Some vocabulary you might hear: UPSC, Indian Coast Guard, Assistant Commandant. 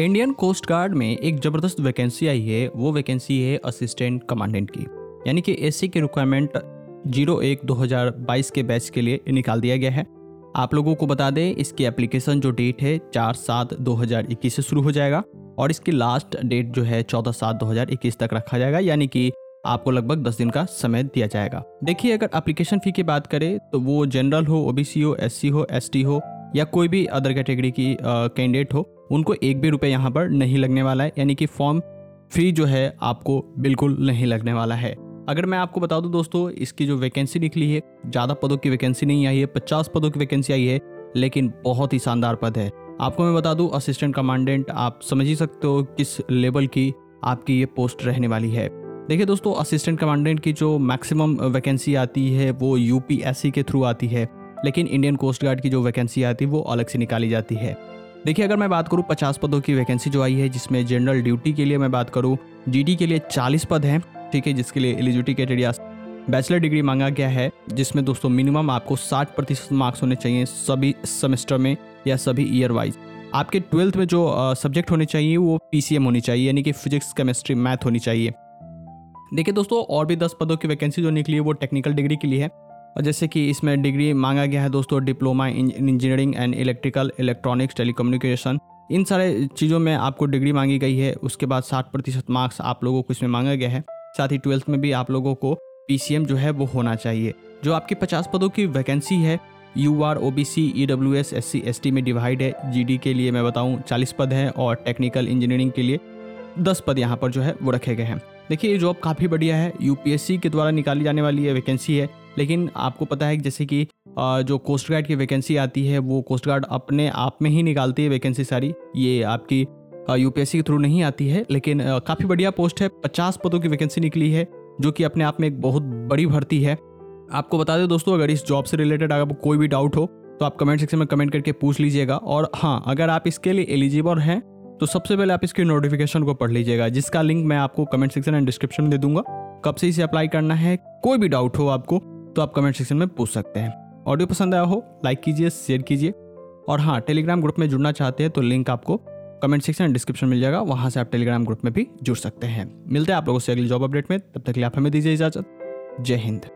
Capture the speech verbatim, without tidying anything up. Indian coast guard में एक ज़बरदस्त वैकेंसी आई है, वो वैकेंसी है असिस्टेंट कमांडेंट की, यानी कि एससी की रिक्वायरमेंट ज़ीरो एक दो हज़ार बाईस के बैच के लिए निकाल दिया गया है। आप लोगों को बता दें इसकी एप्लीकेशन जो डेट है चार सात दो हज़ार इक्कीस से शुरू हो जाएगा और इसकी लास्ट डेट जो है चौदह सात दो हज़ार इक्कीस तक रखा जाएगा, यानी कि आपको लगभग दस दिन का समय दिया जाएगा। देखिए, अगर एप्लीकेशन फ़ी की बात करें तो वो जनरल हो, ओबीसी हो, एससी हो, एसटी हो या कोई भी अदर कैटेगरी की कैंडिडेट हो, उनको एक भी रुपये यहाँ पर नहीं लगने वाला है, यानी कि फॉर्म फ्री जो है आपको बिल्कुल नहीं लगने वाला है। अगर मैं आपको बता दूं दोस्तों, इसकी जो वैकेंसी निकली है ज़्यादा पदों की वैकेंसी नहीं आई है, पचास पदों की वैकेंसी आई है, लेकिन बहुत ही शानदार पद है। आपको मैं बता दूं, असिस्टेंट कमांडेंट, आप समझ ही सकते हो किस लेवल की आपकी ये पोस्ट रहने वाली है। देखिए दोस्तों, असिस्टेंट कमांडेंट की जो मैक्सिमम वैकेंसी आती है वो यूपीएससी के थ्रू आती है, लेकिन इंडियन कोस्ट गार्ड की जो वैकेंसी आती है वो अलग से निकाली जाती है। देखिए, अगर मैं बात करूं पचास पदों की वैकेंसी जो आई है, जिसमें जनरल ड्यूटी के लिए मैं बात करूं, जीडी के लिए चालीस पद हैं, ठीक है, जिसके लिए एलिजिबिलिटी क्राइटेरिया बैचलर डिग्री मांगा गया है, जिसमें दोस्तों मिनिमम आपको साठ प्रतिशत मार्क्स होने चाहिए सभी सेमेस्टर में या सभी ईयर वाइज। आपके ट्वेल्थ में जो सब्जेक्ट होने चाहिए वो पी सी एम होनी चाहिए, यानी कि फिजिक्स, केमिस्ट्री, मैथ होनी चाहिए। देखिए दोस्तों, और भी दस पदों की वैकेंसी जो निकली है वो टेक्निकल डिग्री के लिए है, और जैसे कि इसमें डिग्री मांगा गया है दोस्तों diploma in engineering and electrical, electronics, telecommunication, इन सारे चीज़ों में आपको डिग्री मांगी गई है। उसके बाद साठ प्रतिशत मार्क्स आप लोगों को इसमें मांगा गया है। साथ ही ट्वेल्थ में भी आप लोगों को पी सी एम जो है वो होना चाहिए। जो आपकी पचास पदों की वैकेंसी है, U R, O B C, E W S, S C, S T में डिवाइड है। जी डी के लिए मैं बताऊँ चालीस पद हैं और टेक्निकल इंजीनियरिंग के लिए दस पद यहाँ पर जो है वो रखे गए हैं। देखिए, ये जॉब काफ़ी बढ़िया है, यू पी एस सी के द्वारा निकाली जाने वाली ये वैकेंसी है, लेकिन आपको पता है जैसे कि जो कोस्ट गार्ड की वैकेंसी आती है वो कोस्ट गार्ड अपने आप में ही निकालती है वैकेंसी सारी, ये आपकी यूपीएससी के थ्रू नहीं आती है, लेकिन काफ़ी बढ़िया पोस्ट है। पचास पदों की वैकेंसी निकली है जो कि अपने आप में एक बहुत बड़ी भर्ती है। आपको बता दें दोस्तों, अगर इस जॉब से रिलेटेड अगर कोई भी डाउट हो तो आप कमेंट सेक्शन में कमेंट करके पूछ लीजिएगा। और हाँ, अगर आप इसके लिए एलिजिबल हैं तो सबसे पहले आप इसकी नोटिफिकेशन को पढ़ लीजिएगा, जिसका लिंक मैं आपको कमेंट सेक्शन एंड डिस्क्रिप्शन में दे दूंगा। कब से इसे अप्लाई करना है, कोई भी डाउट हो आपको तो आप कमेंट सेक्शन में पूछ सकते हैं। ऑडियो पसंद आया हो लाइक कीजिए, शेयर कीजिए, और हाँ, टेलीग्राम ग्रुप में जुड़ना चाहते हैं तो लिंक आपको कमेंट सेक्शन एंड डिस्क्रिप्शन मिल जाएगा, वहाँ से आप टेलीग्राम ग्रुप में भी जुड़ सकते हैं। मिलते हैं आप लोगों से अगली जॉब अपडेट में, तब तक के लिए आप हमें दीजिए इजाजत। जय हिंद।